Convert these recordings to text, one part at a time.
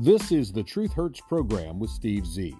This is the Truth Hurts program with Steve Z.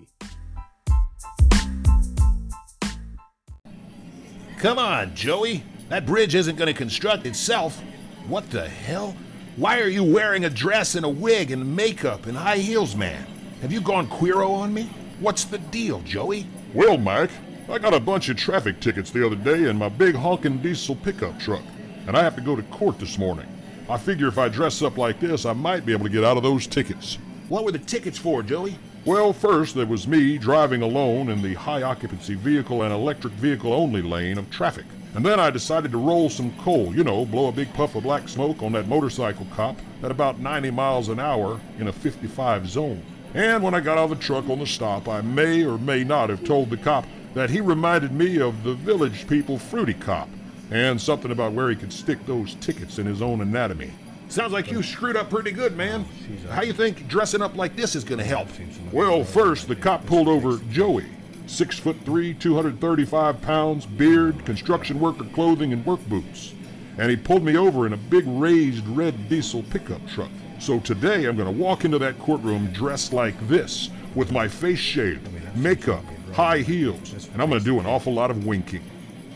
Come on, Joey. That bridge isn't going to construct itself. What the hell? Why are you wearing a dress and a wig and makeup and high heels, man? Have you gone queero on me? What's the deal, Joey? Well, Mike, I got a bunch of traffic tickets the other day in my big honkin' diesel pickup truck, and I have to go to court this morning. I figure if I dress up like this, I might be able to get out of those tickets. What were the tickets for, Joey? Well, first, there was me driving alone in the high-occupancy vehicle and electric vehicle-only lane of traffic. And then I decided to roll some coal, you know, blow a big puff of black smoke on that motorcycle cop at about 90 miles an hour in a 55 zone. And when I got out of the truck on the stop, I may or may not have told the cop that he reminded me of the Village People Fruity Cop, and something about where he could stick those tickets in his own anatomy. Sounds like you screwed up pretty good, man. How you think dressing up like this is going to help? Well, first, the cop pulled over Joey. 6'3", 235 pounds, beard, construction worker clothing, and work boots. And he pulled me over in a big raised red diesel pickup truck. So today I'm going to walk into that courtroom dressed like this, with my face shaved, makeup, high heels, and I'm going to do an awful lot of winking.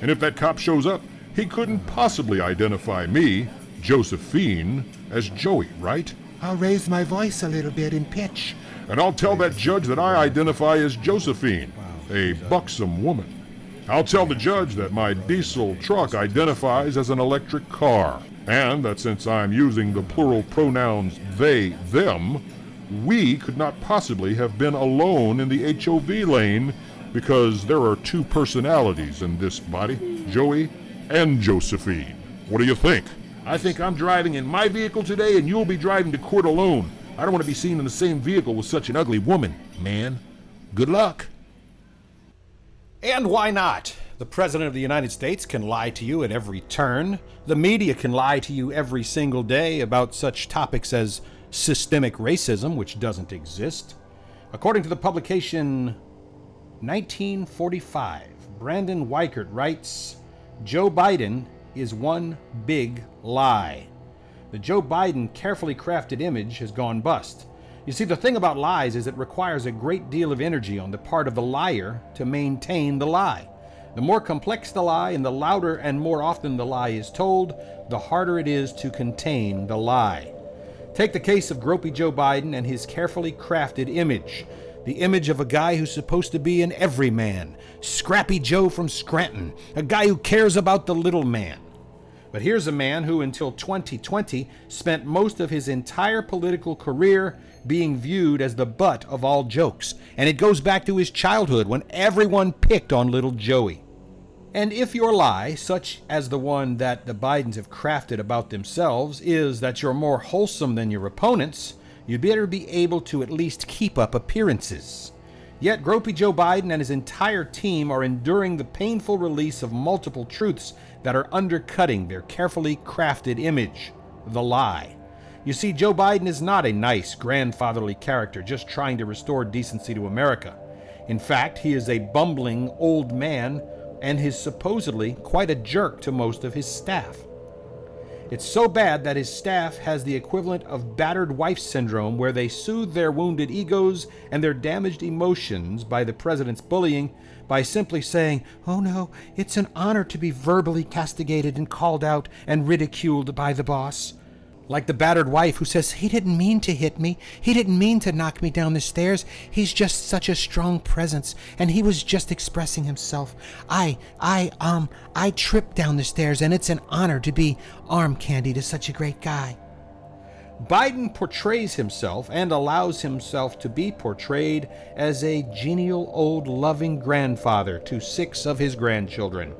And if that cop shows up, he couldn't possibly identify me, Josephine, as Joey, right? I'll raise my voice a little bit in pitch. And I'll tell that judge that I identify as Josephine, a buxom woman. I'll tell the judge that my diesel truck identifies as an electric car, and that since I'm using the plural pronouns they, them, we could not possibly have been alone in the HOV lane because there are two personalities in this body, Joey and Josephine. What do you think? I think I'm driving in my vehicle today and you'll be driving to court alone. I don't want to be seen in the same vehicle with such an ugly woman, man. Good luck. And why not? The President of the United States can lie to you at every turn. The media can lie to you every single day about such topics as systemic racism, which doesn't exist. According to the publication 1945, Brandon Weikert writes, Joe Biden is one big lie. The Joe Biden carefully crafted image has gone bust. You see, the thing about lies is it requires a great deal of energy on the part of the liar to maintain the lie. The more complex the lie and the louder and more often the lie is told, the harder it is to contain the lie. Take the case of Gropey Joe Biden and his carefully crafted image. The image of a guy who's supposed to be an everyman, Scrappy Joe from Scranton, a guy who cares about the little man. But here's a man who, until 2020, spent most of his entire political career being viewed as the butt of all jokes. And it goes back to his childhood when everyone picked on little Joey. And if your lie, such as the one that the Bidens have crafted about themselves, is that you're more wholesome than your opponents, you'd better be able to at least keep up appearances. Yet Gropey Joe Biden and his entire team are enduring the painful release of multiple truths that are undercutting their carefully crafted image, the lie. You see, Joe Biden is not a nice, grandfatherly character just trying to restore decency to America. In fact, he is a bumbling old man and is supposedly quite a jerk to most of his staff. It's so bad that his staff has the equivalent of battered wife syndrome, where they soothe their wounded egos and their damaged emotions by the president's bullying by simply saying, oh no, it's an honor to be verbally castigated and called out and ridiculed by the boss. Like the battered wife who says, he didn't mean to hit me, he didn't mean to knock me down the stairs, he's just such a strong presence, and he was just expressing himself. I tripped down the stairs, and it's an honor to be arm candy to such a great guy. Biden portrays himself and allows himself to be portrayed as a genial old loving grandfather to 6 of his grandchildren.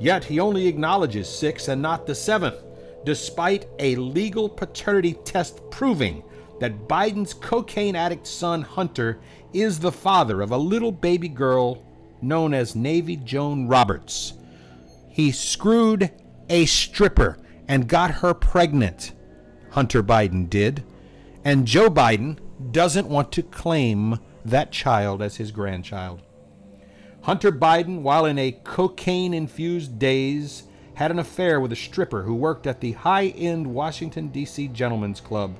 Yet he only acknowledges 6 and not the 7th. Despite a legal paternity test proving that Biden's cocaine addict son, Hunter, is the father of a little baby girl known as Navy Joan Roberts. He screwed a stripper and got her pregnant, Hunter Biden did, and Joe Biden doesn't want to claim that child as his grandchild. Hunter Biden, while in a cocaine-infused daze, had an affair with a stripper who worked at the high-end Washington, D.C. Gentlemen's Club.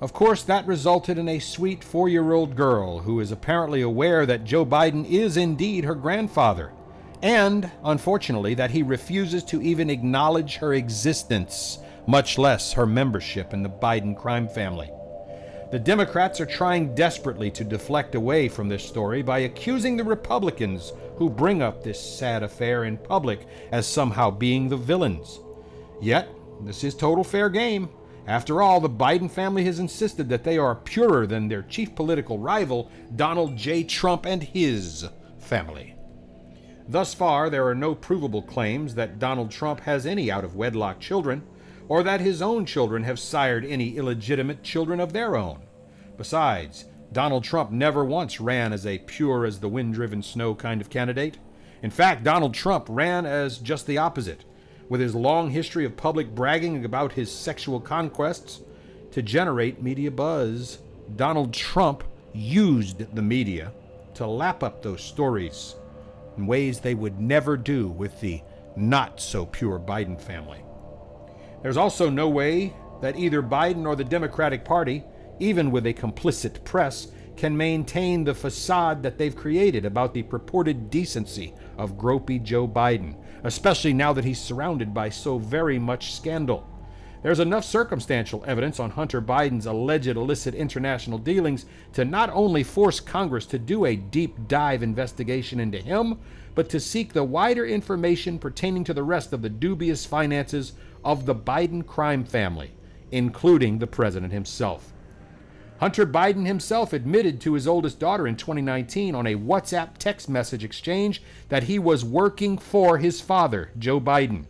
Of course, that resulted in a sweet 4-year-old girl who is apparently aware that Joe Biden is indeed her grandfather, and, unfortunately, that he refuses to even acknowledge her existence, much less her membership in the Biden crime family. The Democrats are trying desperately to deflect away from this story by accusing the Republicans who bring up this sad affair in public as somehow being the villains. Yet, this is total fair game. After all, the Biden family has insisted that they are purer than their chief political rival, Donald J. Trump and his family. Thus far, there are no provable claims that Donald Trump has any out-of-wedlock children, or that his own children have sired any illegitimate children of their own. Besides, Donald Trump never once ran as a pure-as-the-wind-driven snow kind of candidate. In fact, Donald Trump ran as just the opposite, with his long history of public bragging about his sexual conquests to generate media buzz. Donald Trump used the media to lap up those stories in ways they would never do with the not-so-pure Biden family. There's also no way that either Biden or the Democratic Party, even with a complicit press, can maintain the facade that they've created about the purported decency of gropey Joe Biden, especially now that he's surrounded by so very much scandal. There's enough circumstantial evidence on Hunter Biden's alleged illicit international dealings to not only force Congress to do a deep dive investigation into him, but to seek the wider information pertaining to the rest of the dubious finances of the Biden crime family, including the president himself. Hunter Biden himself admitted to his oldest daughter in 2019 on a WhatsApp text message exchange that he was working for his father, Joe Biden.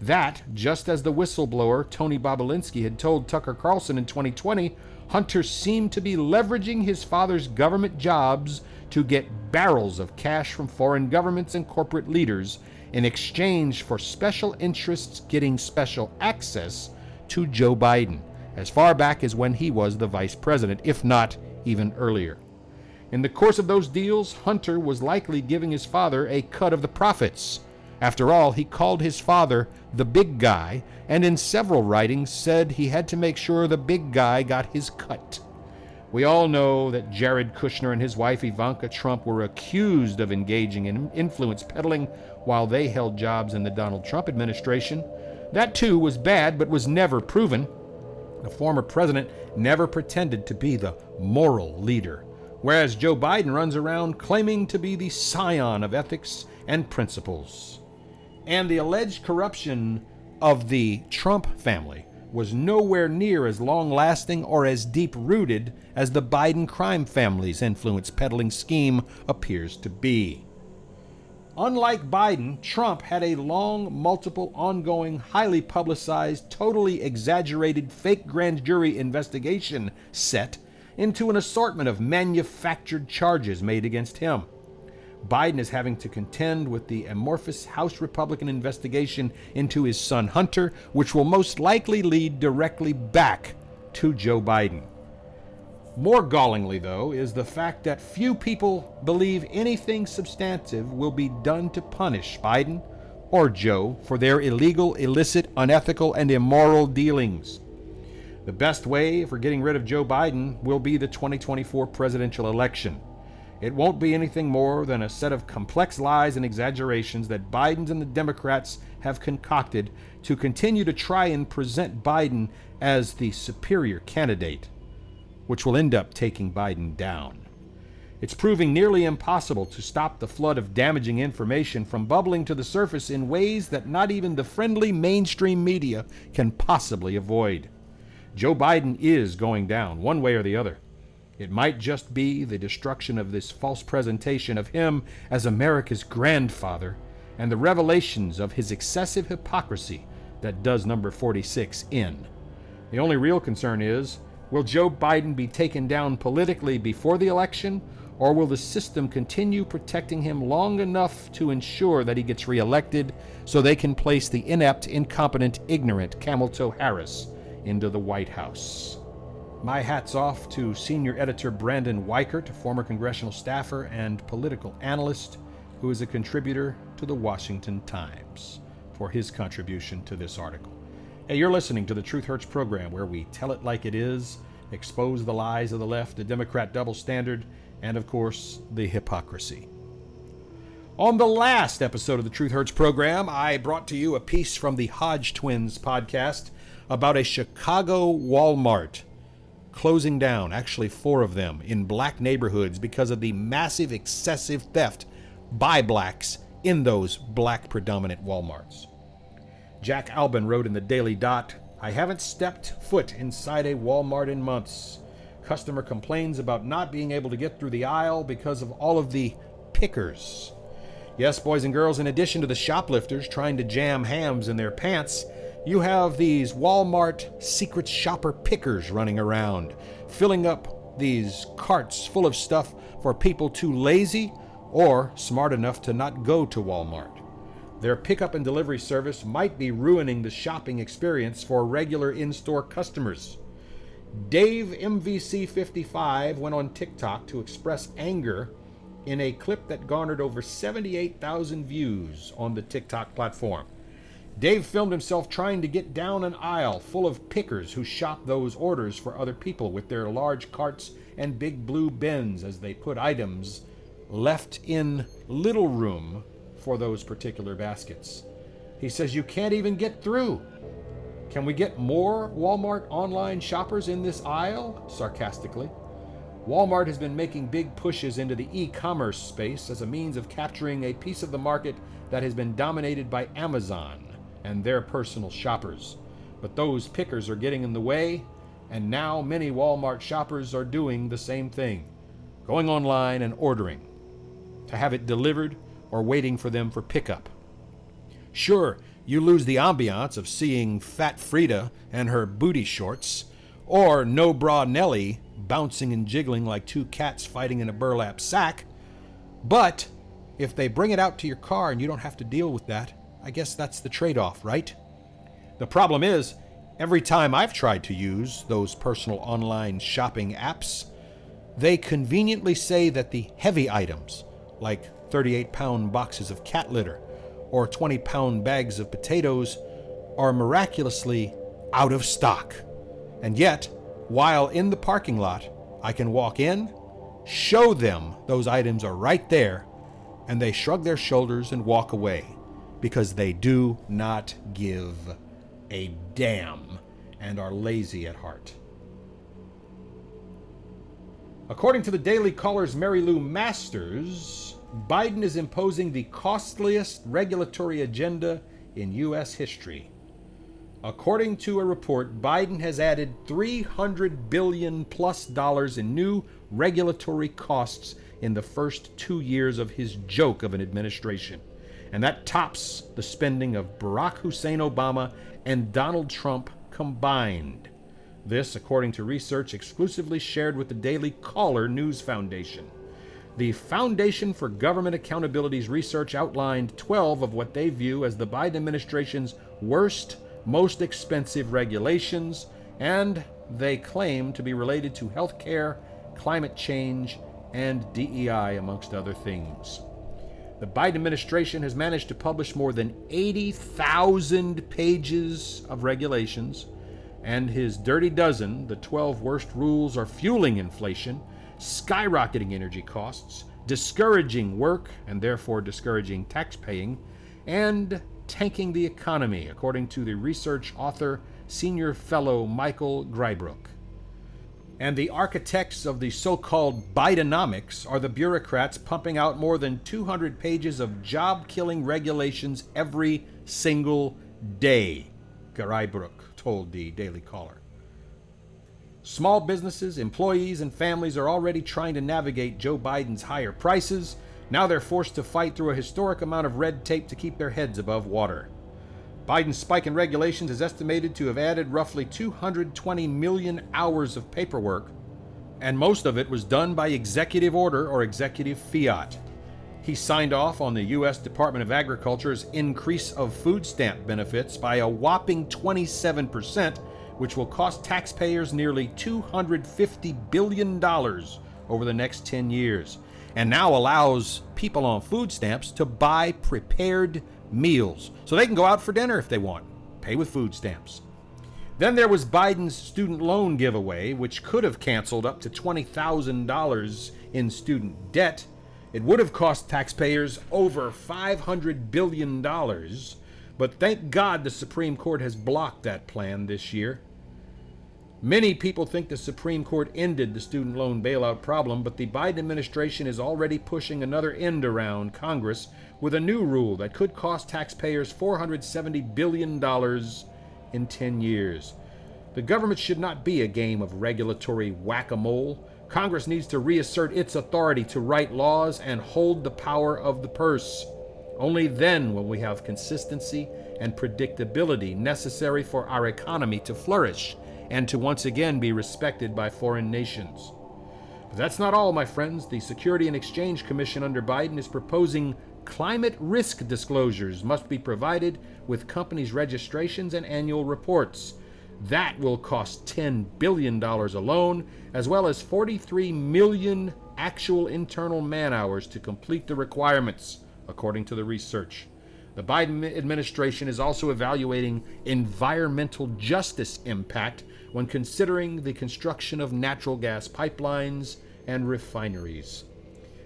That, just as the whistleblower Tony Bobulinski had told Tucker Carlson in 2020, Hunter seemed to be leveraging his father's government jobs to get barrels of cash from foreign governments and corporate leaders in exchange for special interests getting special access to Joe Biden, as far back as when he was the vice president, if not even earlier. In the course of those deals, Hunter was likely giving his father a cut of the profits. After all, he called his father the big guy, and in several writings said he had to make sure the big guy got his cut. We all know that Jared Kushner and his wife Ivanka Trump were accused of engaging in influence peddling while they held jobs in the Donald Trump administration. That too was bad, but was never proven. The former president never pretended to be the moral leader, whereas Joe Biden runs around claiming to be the scion of ethics and principles. And the alleged corruption of the Trump family was nowhere near as long-lasting or as deep-rooted as the Biden crime family's influence peddling scheme appears to be. Unlike Biden, Trump had a long, multiple, ongoing, highly publicized, totally exaggerated fake grand jury investigation set into an assortment of manufactured charges made against him. Biden is having to contend with the amorphous House Republican investigation into his son Hunter, which will most likely lead directly back to Joe Biden. More gallingly, though, is the fact that few people believe anything substantive will be done to punish Biden or Joe for their illegal, illicit, unethical, and immoral dealings. The best way for getting rid of Joe Biden will be the 2024 presidential election. It won't be anything more than a set of complex lies and exaggerations that Biden and the Democrats have concocted to continue to try and present Biden as the superior candidate, which will end up taking Biden down. It's proving nearly impossible to stop the flood of damaging information from bubbling to the surface in ways that not even the friendly mainstream media can possibly avoid. Joe Biden is going down, one way or the other. It might just be the destruction of this false presentation of him as America's grandfather and the revelations of his excessive hypocrisy that does number 46 in. The only real concern is, will Joe Biden be taken down politically before the election, or will the system continue protecting him long enough to ensure that he gets reelected so they can place the inept, incompetent, ignorant Camel Toe Harris into the White House? My hat's off to senior editor Brandon Weikert, a former congressional staffer and political analyst who is a contributor to the Washington Times, for his contribution to this article. Hey, you're listening to the Truth Hurts program, where we tell it like it is expose the lies of the left, the Democrat double standard, and of course, the hypocrisy. On the last episode of the Truth Hurts program, I brought to you a piece from the Hodge Twins podcast about a Chicago Walmart closing down, actually 4 of them, in black neighborhoods because of the massive, excessive theft by blacks in those black predominant Walmarts. Jack Albin wrote in the Daily Dot, "I haven't stepped foot inside a Walmart in months. Customer complains about not being able to get through the aisle because of all of the pickers." Yes, boys and girls, in addition to the shoplifters trying to jam hams in their pants, you have these Walmart secret shopper pickers running around, filling up these carts full of stuff for people too lazy or smart enough to not go to Walmart. Their pickup and delivery service might be ruining the shopping experience for regular in-store customers. Dave MVC55 went on TikTok to express anger in a clip that garnered over 78,000 views on the TikTok platform. Dave filmed himself trying to get down an aisle full of pickers who shop those orders for other people with their large carts and big blue bins as they put items left in little room for those particular baskets. He says, "You can't even get through. Can we get more Walmart online shoppers in this aisle?" sarcastically. Walmart has been making big pushes into the e-commerce space as a means of capturing a piece of the market that has been dominated by Amazon and their personal shoppers. But those pickers are getting in the way, and now many Walmart shoppers are doing the same thing, going online and ordering to have it delivered or waiting for them for pickup. Sure, you lose the ambiance of seeing Fat Frida and her booty shorts, or No Bra Nelly bouncing and jiggling like 2 cats fighting in a burlap sack, but if they bring it out to your car and you don't have to deal with that, I guess that's the trade-off, right? The problem is, every time I've tried to use those personal online shopping apps, they conveniently say that the heavy items, like 38-pound boxes of cat litter or 20-pound bags of potatoes, are miraculously out of stock. And yet, while in the parking lot, I can walk in, show them those items are right there, and they shrug their shoulders and walk away because they do not give a damn and are lazy at heart. According to the Daily Caller's Mary Lou Masters, Biden is imposing the costliest regulatory agenda in U.S. history. According to a report, Biden has added $300 billion+ in new regulatory costs in the first 2 years of his joke of an administration. And that tops the spending of Barack Hussein Obama and Donald Trump combined. This, according to research exclusively shared with the Daily Caller News Foundation. The Foundation for Government Accountability's research outlined 12 of what they view as the Biden administration's worst, most expensive regulations, and they claim to be related to health care, climate change, and DEI, amongst other things. The Biden administration has managed to publish more than 80,000 pages of regulations, and his dirty dozen, the 12 worst rules, are fueling inflation, skyrocketing energy costs, discouraging work and therefore discouraging taxpaying, and tanking the economy, according to the research author, senior fellow Michael Grybrook. And the architects of the so-called Bidenomics are the bureaucrats pumping out more than 200 pages of job-killing regulations every single day, Grybrook told the Daily Caller. Small businesses, employees, and families are already trying to navigate Joe Biden's higher prices. Now they're forced to fight through a historic amount of red tape to keep their heads above water. Biden's spike in regulations is estimated to have added roughly 220 million hours of paperwork, and most of it was done by executive order or executive fiat. He signed off on the U.S. Department of Agriculture's increase of food stamp benefits by a whopping 27%, which will cost taxpayers nearly $250 billion over the next 10 years, and now allows people on food stamps to buy prepared meals so they can go out for dinner if they want, pay with food stamps. Then there was Biden's student loan giveaway, which could have canceled up to $20,000 in student debt. It would have cost taxpayers over $500 billion, but thank God the Supreme Court has blocked that plan this year. Many people think the Supreme Court ended the student loan bailout problem, but the Biden administration is already pushing another end around Congress with a new rule that could cost taxpayers $470 billion in 10 years. The government should not be a game of regulatory whack-a-mole. Congress needs to reassert its authority to write laws and hold the power of the purse. Only then will we have consistency and predictability necessary for our economy to flourish and to once again be respected by foreign nations. But that's not all, my friends. The Security and Exchange Commission under Biden is proposing climate risk disclosures must be provided with companies' registrations and annual reports. That will cost $10 billion alone, as well as 43 million actual internal man-hours to complete the requirements, according to the research. The Biden administration is also evaluating environmental justice impact when considering the construction of natural gas pipelines and refineries.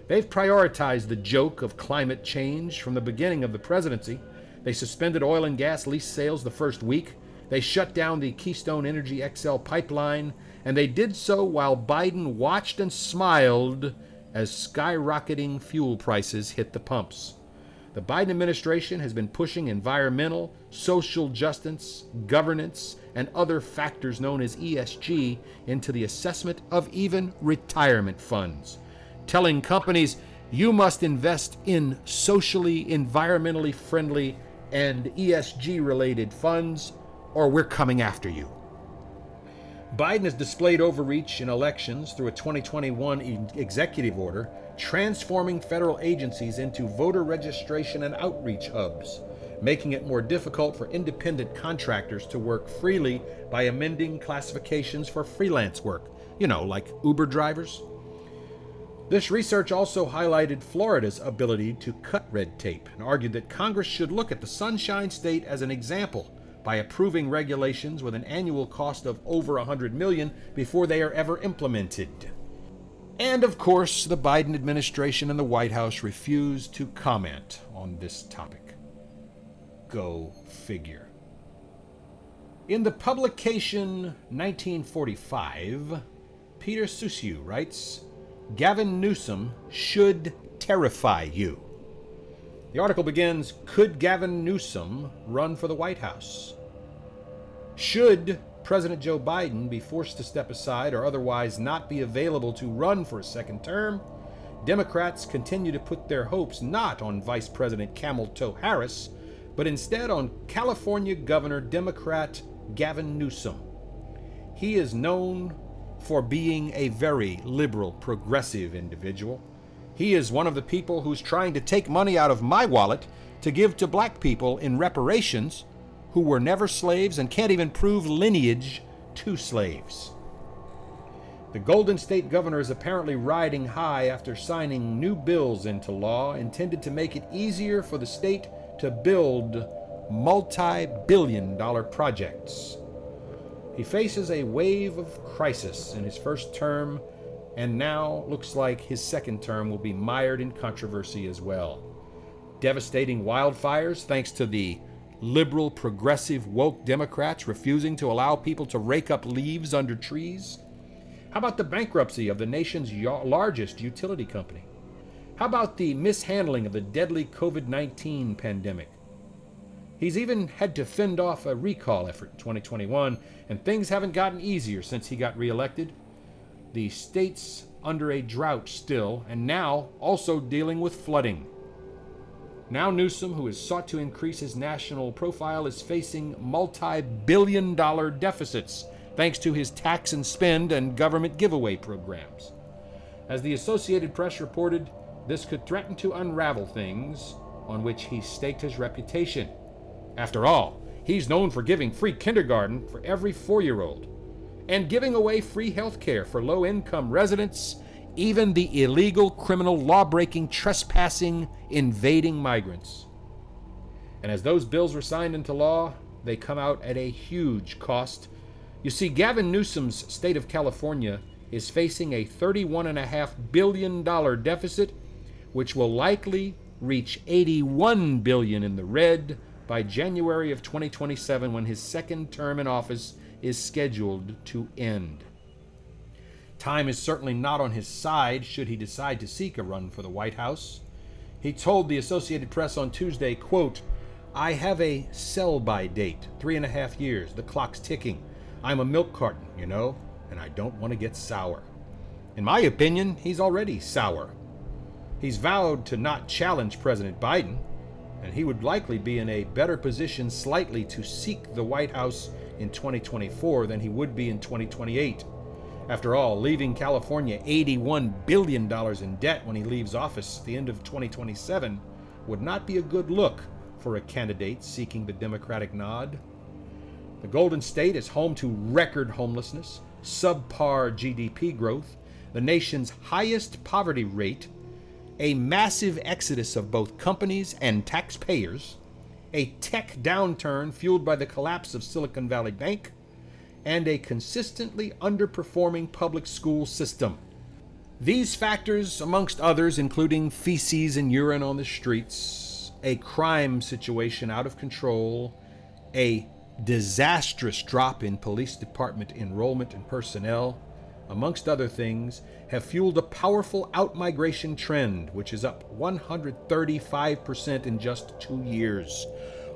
They've prioritized the joke of climate change from the beginning of the presidency. They suspended oil and gas lease sales the first week. They shut down the Keystone Energy XL pipeline, and they did so while Biden watched and smiled as skyrocketing fuel prices hit the pumps. The Biden administration has been pushing environmental, social justice, governance, and other factors known as ESG into the assessment of even retirement funds, telling companies, you must invest in socially, environmentally friendly, and ESG-related funds, or we're coming after you. Biden has displayed overreach in elections through a 2021 executive order, transforming federal agencies into voter registration and outreach hubs, making it more difficult for independent contractors to work freely by amending classifications for freelance work, you know, like Uber drivers. This research also highlighted Florida's ability to cut red tape and argued that Congress should look at the Sunshine State as an example by approving regulations with an annual cost of over $100 million before they are ever implemented. And of course, the Biden administration and the White House refused to comment on this topic. Go figure. In the publication 1945, Peter Susiu writes, Gavin Newsom should terrify you. The article begins, could Gavin Newsom run for the White House? Should President Joe Biden be forced to step aside or otherwise not be available to run for a second term? Democrats continue to put their hopes not on Vice President Camel Toe Harris, but instead on California Governor Democrat Gavin Newsom. He is known for being a very liberal, progressive individual. He is one of the people who's trying to take money out of my wallet to give to black people in reparations who were never slaves and can't even prove lineage to slaves. The Golden State Governor is apparently riding high after signing new bills into law intended to make it easier for the state to build multi-billion-dollar projects. He faces a wave of crisis in his first term, and now looks like his second term will be mired in controversy as well. Devastating wildfires, thanks to the liberal, progressive, woke Democrats refusing to allow people to rake up leaves under trees. How about the bankruptcy of the nation's largest utility company? How about the mishandling of the deadly COVID-19 pandemic? He's even had to fend off a recall effort in 2021, and things haven't gotten easier since he got reelected. The state's under a drought still, and now also dealing with flooding. Now Newsom, who has sought to increase his national profile, is facing multi-billion-dollar deficits thanks to his tax and spend and government giveaway programs. As the Associated Press reported, this could threaten to unravel things on which he staked his reputation. After all, he's known for giving free kindergarten for every 4-year-old, and giving away free health care for low-income residents, even the illegal, criminal, law-breaking, trespassing, invading migrants. And as those bills were signed into law, they come out at a huge cost. You see, Gavin Newsom's state of California is facing a $31.5 billion deficit, which will likely reach $81 billion in the red by January of 2027, when his second term in office is scheduled to end. Time is certainly not on his side should he decide to seek a run for the White House. He told the Associated Press on Tuesday, quote, "I have a sell-by date, 3.5 years. The clock's ticking. I'm a milk carton, you know, and I don't want to get sour." In my opinion, he's already sour. He's vowed to not challenge President Biden, and he would likely be in a better position slightly to seek the White House in 2024 than he would be in 2028. After all, leaving California $81 billion in debt when he leaves office at the end of 2027 would not be a good look for a candidate seeking the Democratic nod. The Golden State is home to record homelessness, subpar GDP growth, the nation's highest poverty rate, a massive exodus of both companies and taxpayers, a tech downturn fueled by the collapse of Silicon Valley Bank, and a consistently underperforming public school system. These factors, amongst others, including feces and urine on the streets, a crime situation out of control, a disastrous drop in police department enrollment and personnel, amongst other things, have fueled a powerful outmigration trend, which is up 135% in just 2 years.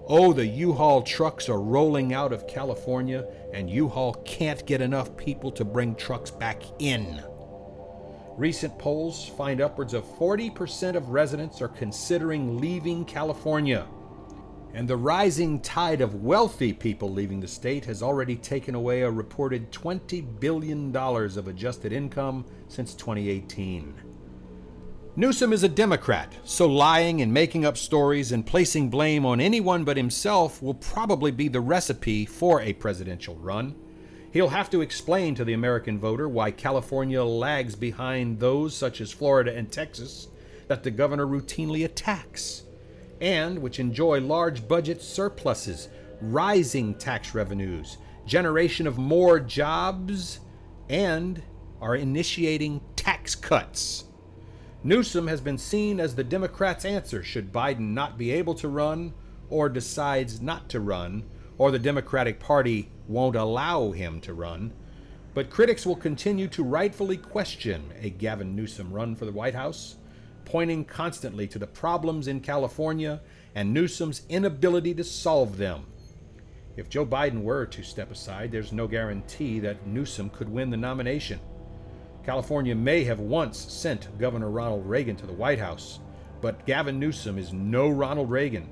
Oh, the U-Haul trucks are rolling out of California, and U-Haul can't get enough people to bring trucks back in. Recent polls find upwards of 40% of residents are considering leaving California. And the rising tide of wealthy people leaving the state has already taken away a reported $20 billion of adjusted income since 2018. Newsom is a Democrat, so lying and making up stories and placing blame on anyone but himself will probably be the recipe for a presidential run. He'll have to explain to the American voter why California lags behind those such as Florida and Texas that the governor routinely attacks, and which enjoy large budget surpluses, rising tax revenues, generation of more jobs, and are initiating tax cuts. Newsom has been seen as the Democrats' answer should Biden not be able to run, or decides not to run, or the Democratic Party won't allow him to run. But critics will continue to rightfully question a Gavin Newsom run for the White House, pointing constantly to the problems in California and Newsom's inability to solve them. If Joe Biden were to step aside, there's no guarantee that Newsom could win the nomination. California may have once sent Governor Ronald Reagan to the White House, but Gavin Newsom is no Ronald Reagan.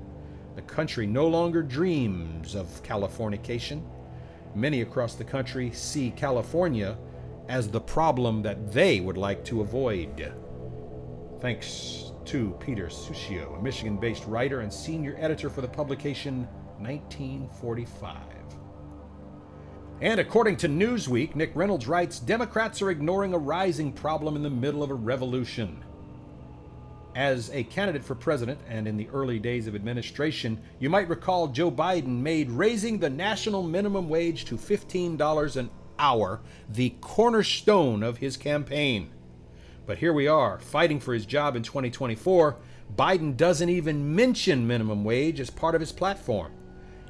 The country no longer dreams of Californication. Many across the country see California as the problem that they would like to avoid. Thanks to Peter Susiu, a Michigan-based writer and senior editor for the publication 1945. And according to Newsweek, Nick Reynolds writes, Democrats are ignoring a rising problem in the middle of a revolution. As a candidate for president and in the early days of administration, you might recall Joe Biden made raising the national minimum wage to $15 an hour the cornerstone of his campaign. But here we are, fighting for his job in 2024. Biden doesn't even mention minimum wage as part of his platform.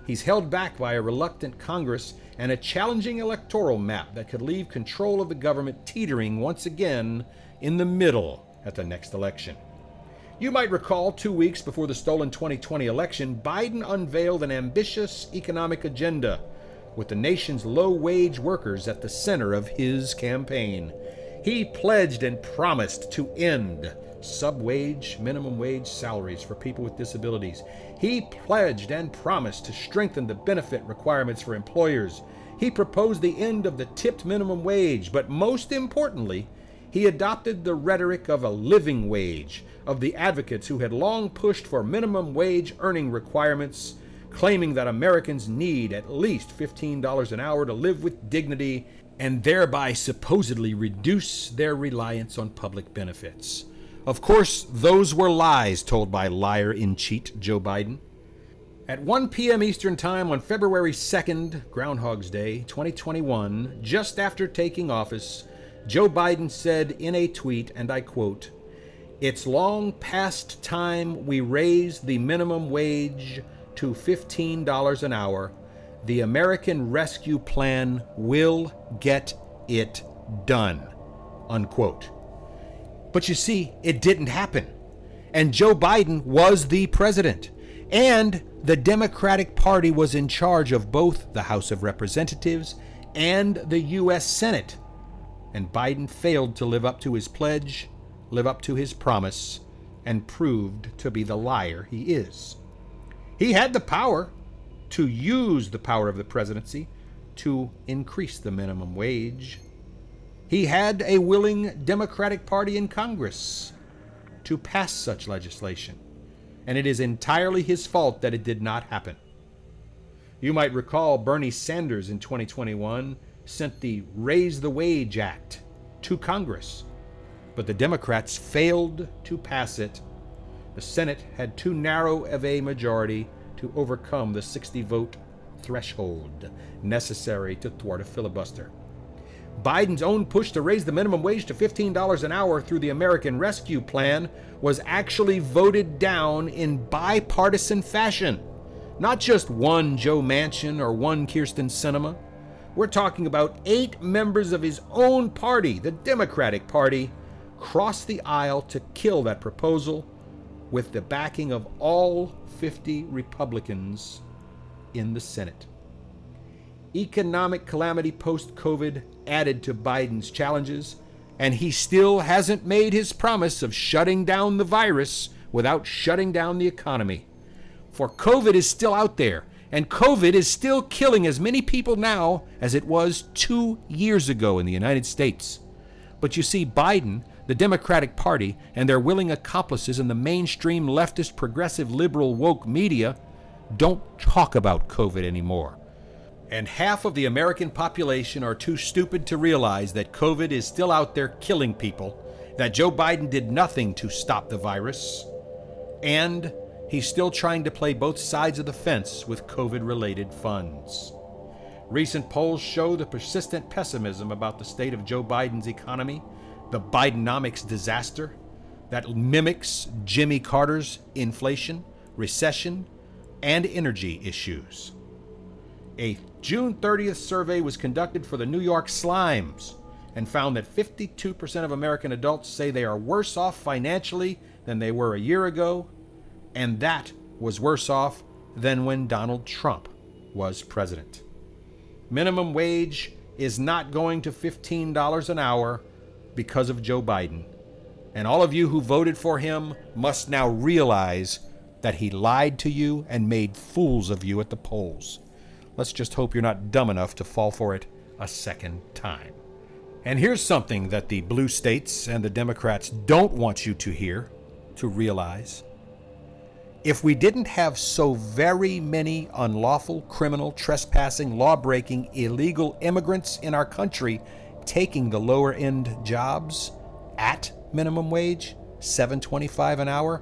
He's held back by a reluctant Congress and a challenging electoral map that could leave control of the government teetering once again in the middle at the next election. You might recall 2 weeks before the stolen 2020 election, Biden unveiled an ambitious economic agenda with the nation's low-wage workers at the center of his campaign. He pledged and promised to end subwage, minimum wage salaries for people with disabilities. He pledged and promised to strengthen the benefit requirements for employers. He proposed the end of the tipped minimum wage, but most importantly, he adopted the rhetoric of a living wage, of the advocates who had long pushed for minimum wage earning requirements, claiming that Americans need at least $15 an hour to live with dignity and thereby supposedly reduce their reliance on public benefits. Of course, those were lies told by liar-in-chief Joe Biden. At 1 p.m. Eastern Time on February 2nd, Groundhog's Day, 2021, just after taking office, Joe Biden said in a tweet, and I quote, "It's long past time we raise the minimum wage to $15 an hour. The American Rescue Plan will get it done," unquote. But you see, it didn't happen. And Joe Biden was the president. And the Democratic Party was in charge of both the House of Representatives and the U.S. Senate. And Biden failed to live up to his pledge, live up to his promise, and proved to be the liar he is. He had the power to use the power of the presidency to increase the minimum wage. He had a willing Democratic Party in Congress to pass such legislation, and it is entirely his fault that it did not happen. You might recall Bernie Sanders in 2021 sent the Raise the Wage Act to Congress, but the Democrats failed to pass it. The Senate had too narrow of a majority to overcome the 60-vote threshold necessary to thwart a filibuster. Biden's own push to raise the minimum wage to $15 an hour through the American Rescue Plan was actually voted down in bipartisan fashion. Not just one Joe Manchin or one Kyrsten Sinema. We're talking about 8 members of his own party, the Democratic Party, crossed the aisle to kill that proposal with the backing of all 50 Republicans in the Senate. Economic calamity post-COVID added to Biden's challenges, and he still hasn't made his promise of shutting down the virus without shutting down the economy. For COVID is still out there, and COVID is still killing as many people now as it was 2 years ago in the United States. But you see, Biden, the Democratic Party, and their willing accomplices in the mainstream leftist, progressive, liberal, woke media don't talk about COVID anymore. And half of the American population are too stupid to realize that COVID is still out there killing people, that Joe Biden did nothing to stop the virus, and he's still trying to play both sides of the fence with COVID-related funds. Recent polls show the persistent pessimism about the state of Joe Biden's economy, the Bidenomics disaster that mimics Jimmy Carter's inflation, recession, and energy issues. A June 30th survey was conducted for the New York Slimes and found that 52% of American adults say they are worse off financially than they were a year ago, and that was worse off than when Donald Trump was president. Minimum wage is not going to $15 an hour because of Joe Biden, and all of you who voted for him must now realize that he lied to you and made fools of you at the polls. Let's just hope you're not dumb enough to fall for it a second time. And here's something that the blue states and the Democrats don't want you to hear, to realize. If we didn't have so very many unlawful, criminal, trespassing, law-breaking, illegal immigrants in our country taking the lower-end jobs at minimum wage, $7.25 an hour,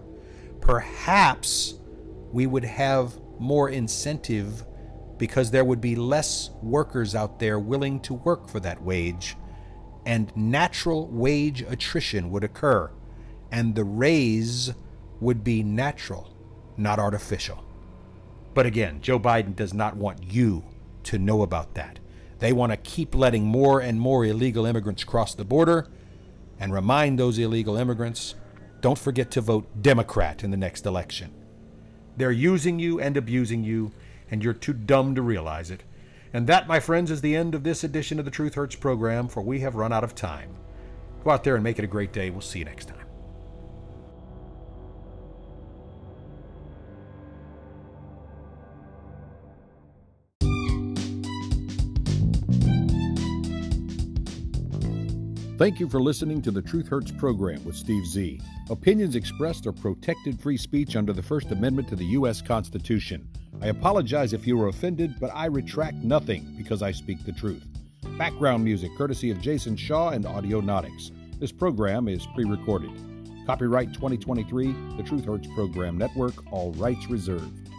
perhaps we would have more incentive because there would be less workers out there willing to work for that wage, and natural wage attrition would occur, and the raise would be natural, not artificial. But again, Joe Biden does not want you to know about that. They want to keep letting more and more illegal immigrants cross the border, and remind those illegal immigrants, don't forget to vote Democrat in the next election. They're using you and abusing you, and you're too dumb to realize it. And that, my friends, is the end of this edition of the Truth Hurts program, for we have run out of time. Go out there and make it a great day. We'll see you next time. Thank you for listening to the Truth Hurts program with Steve Z. Opinions expressed are protected free speech under the First Amendment to the U.S. Constitution. I apologize if you were offended, but I retract nothing because I speak the truth. Background music courtesy of Jason Shaw and Audionautix. This program is pre-recorded. Copyright 2023, the Truth Hurts Program Network, all rights reserved.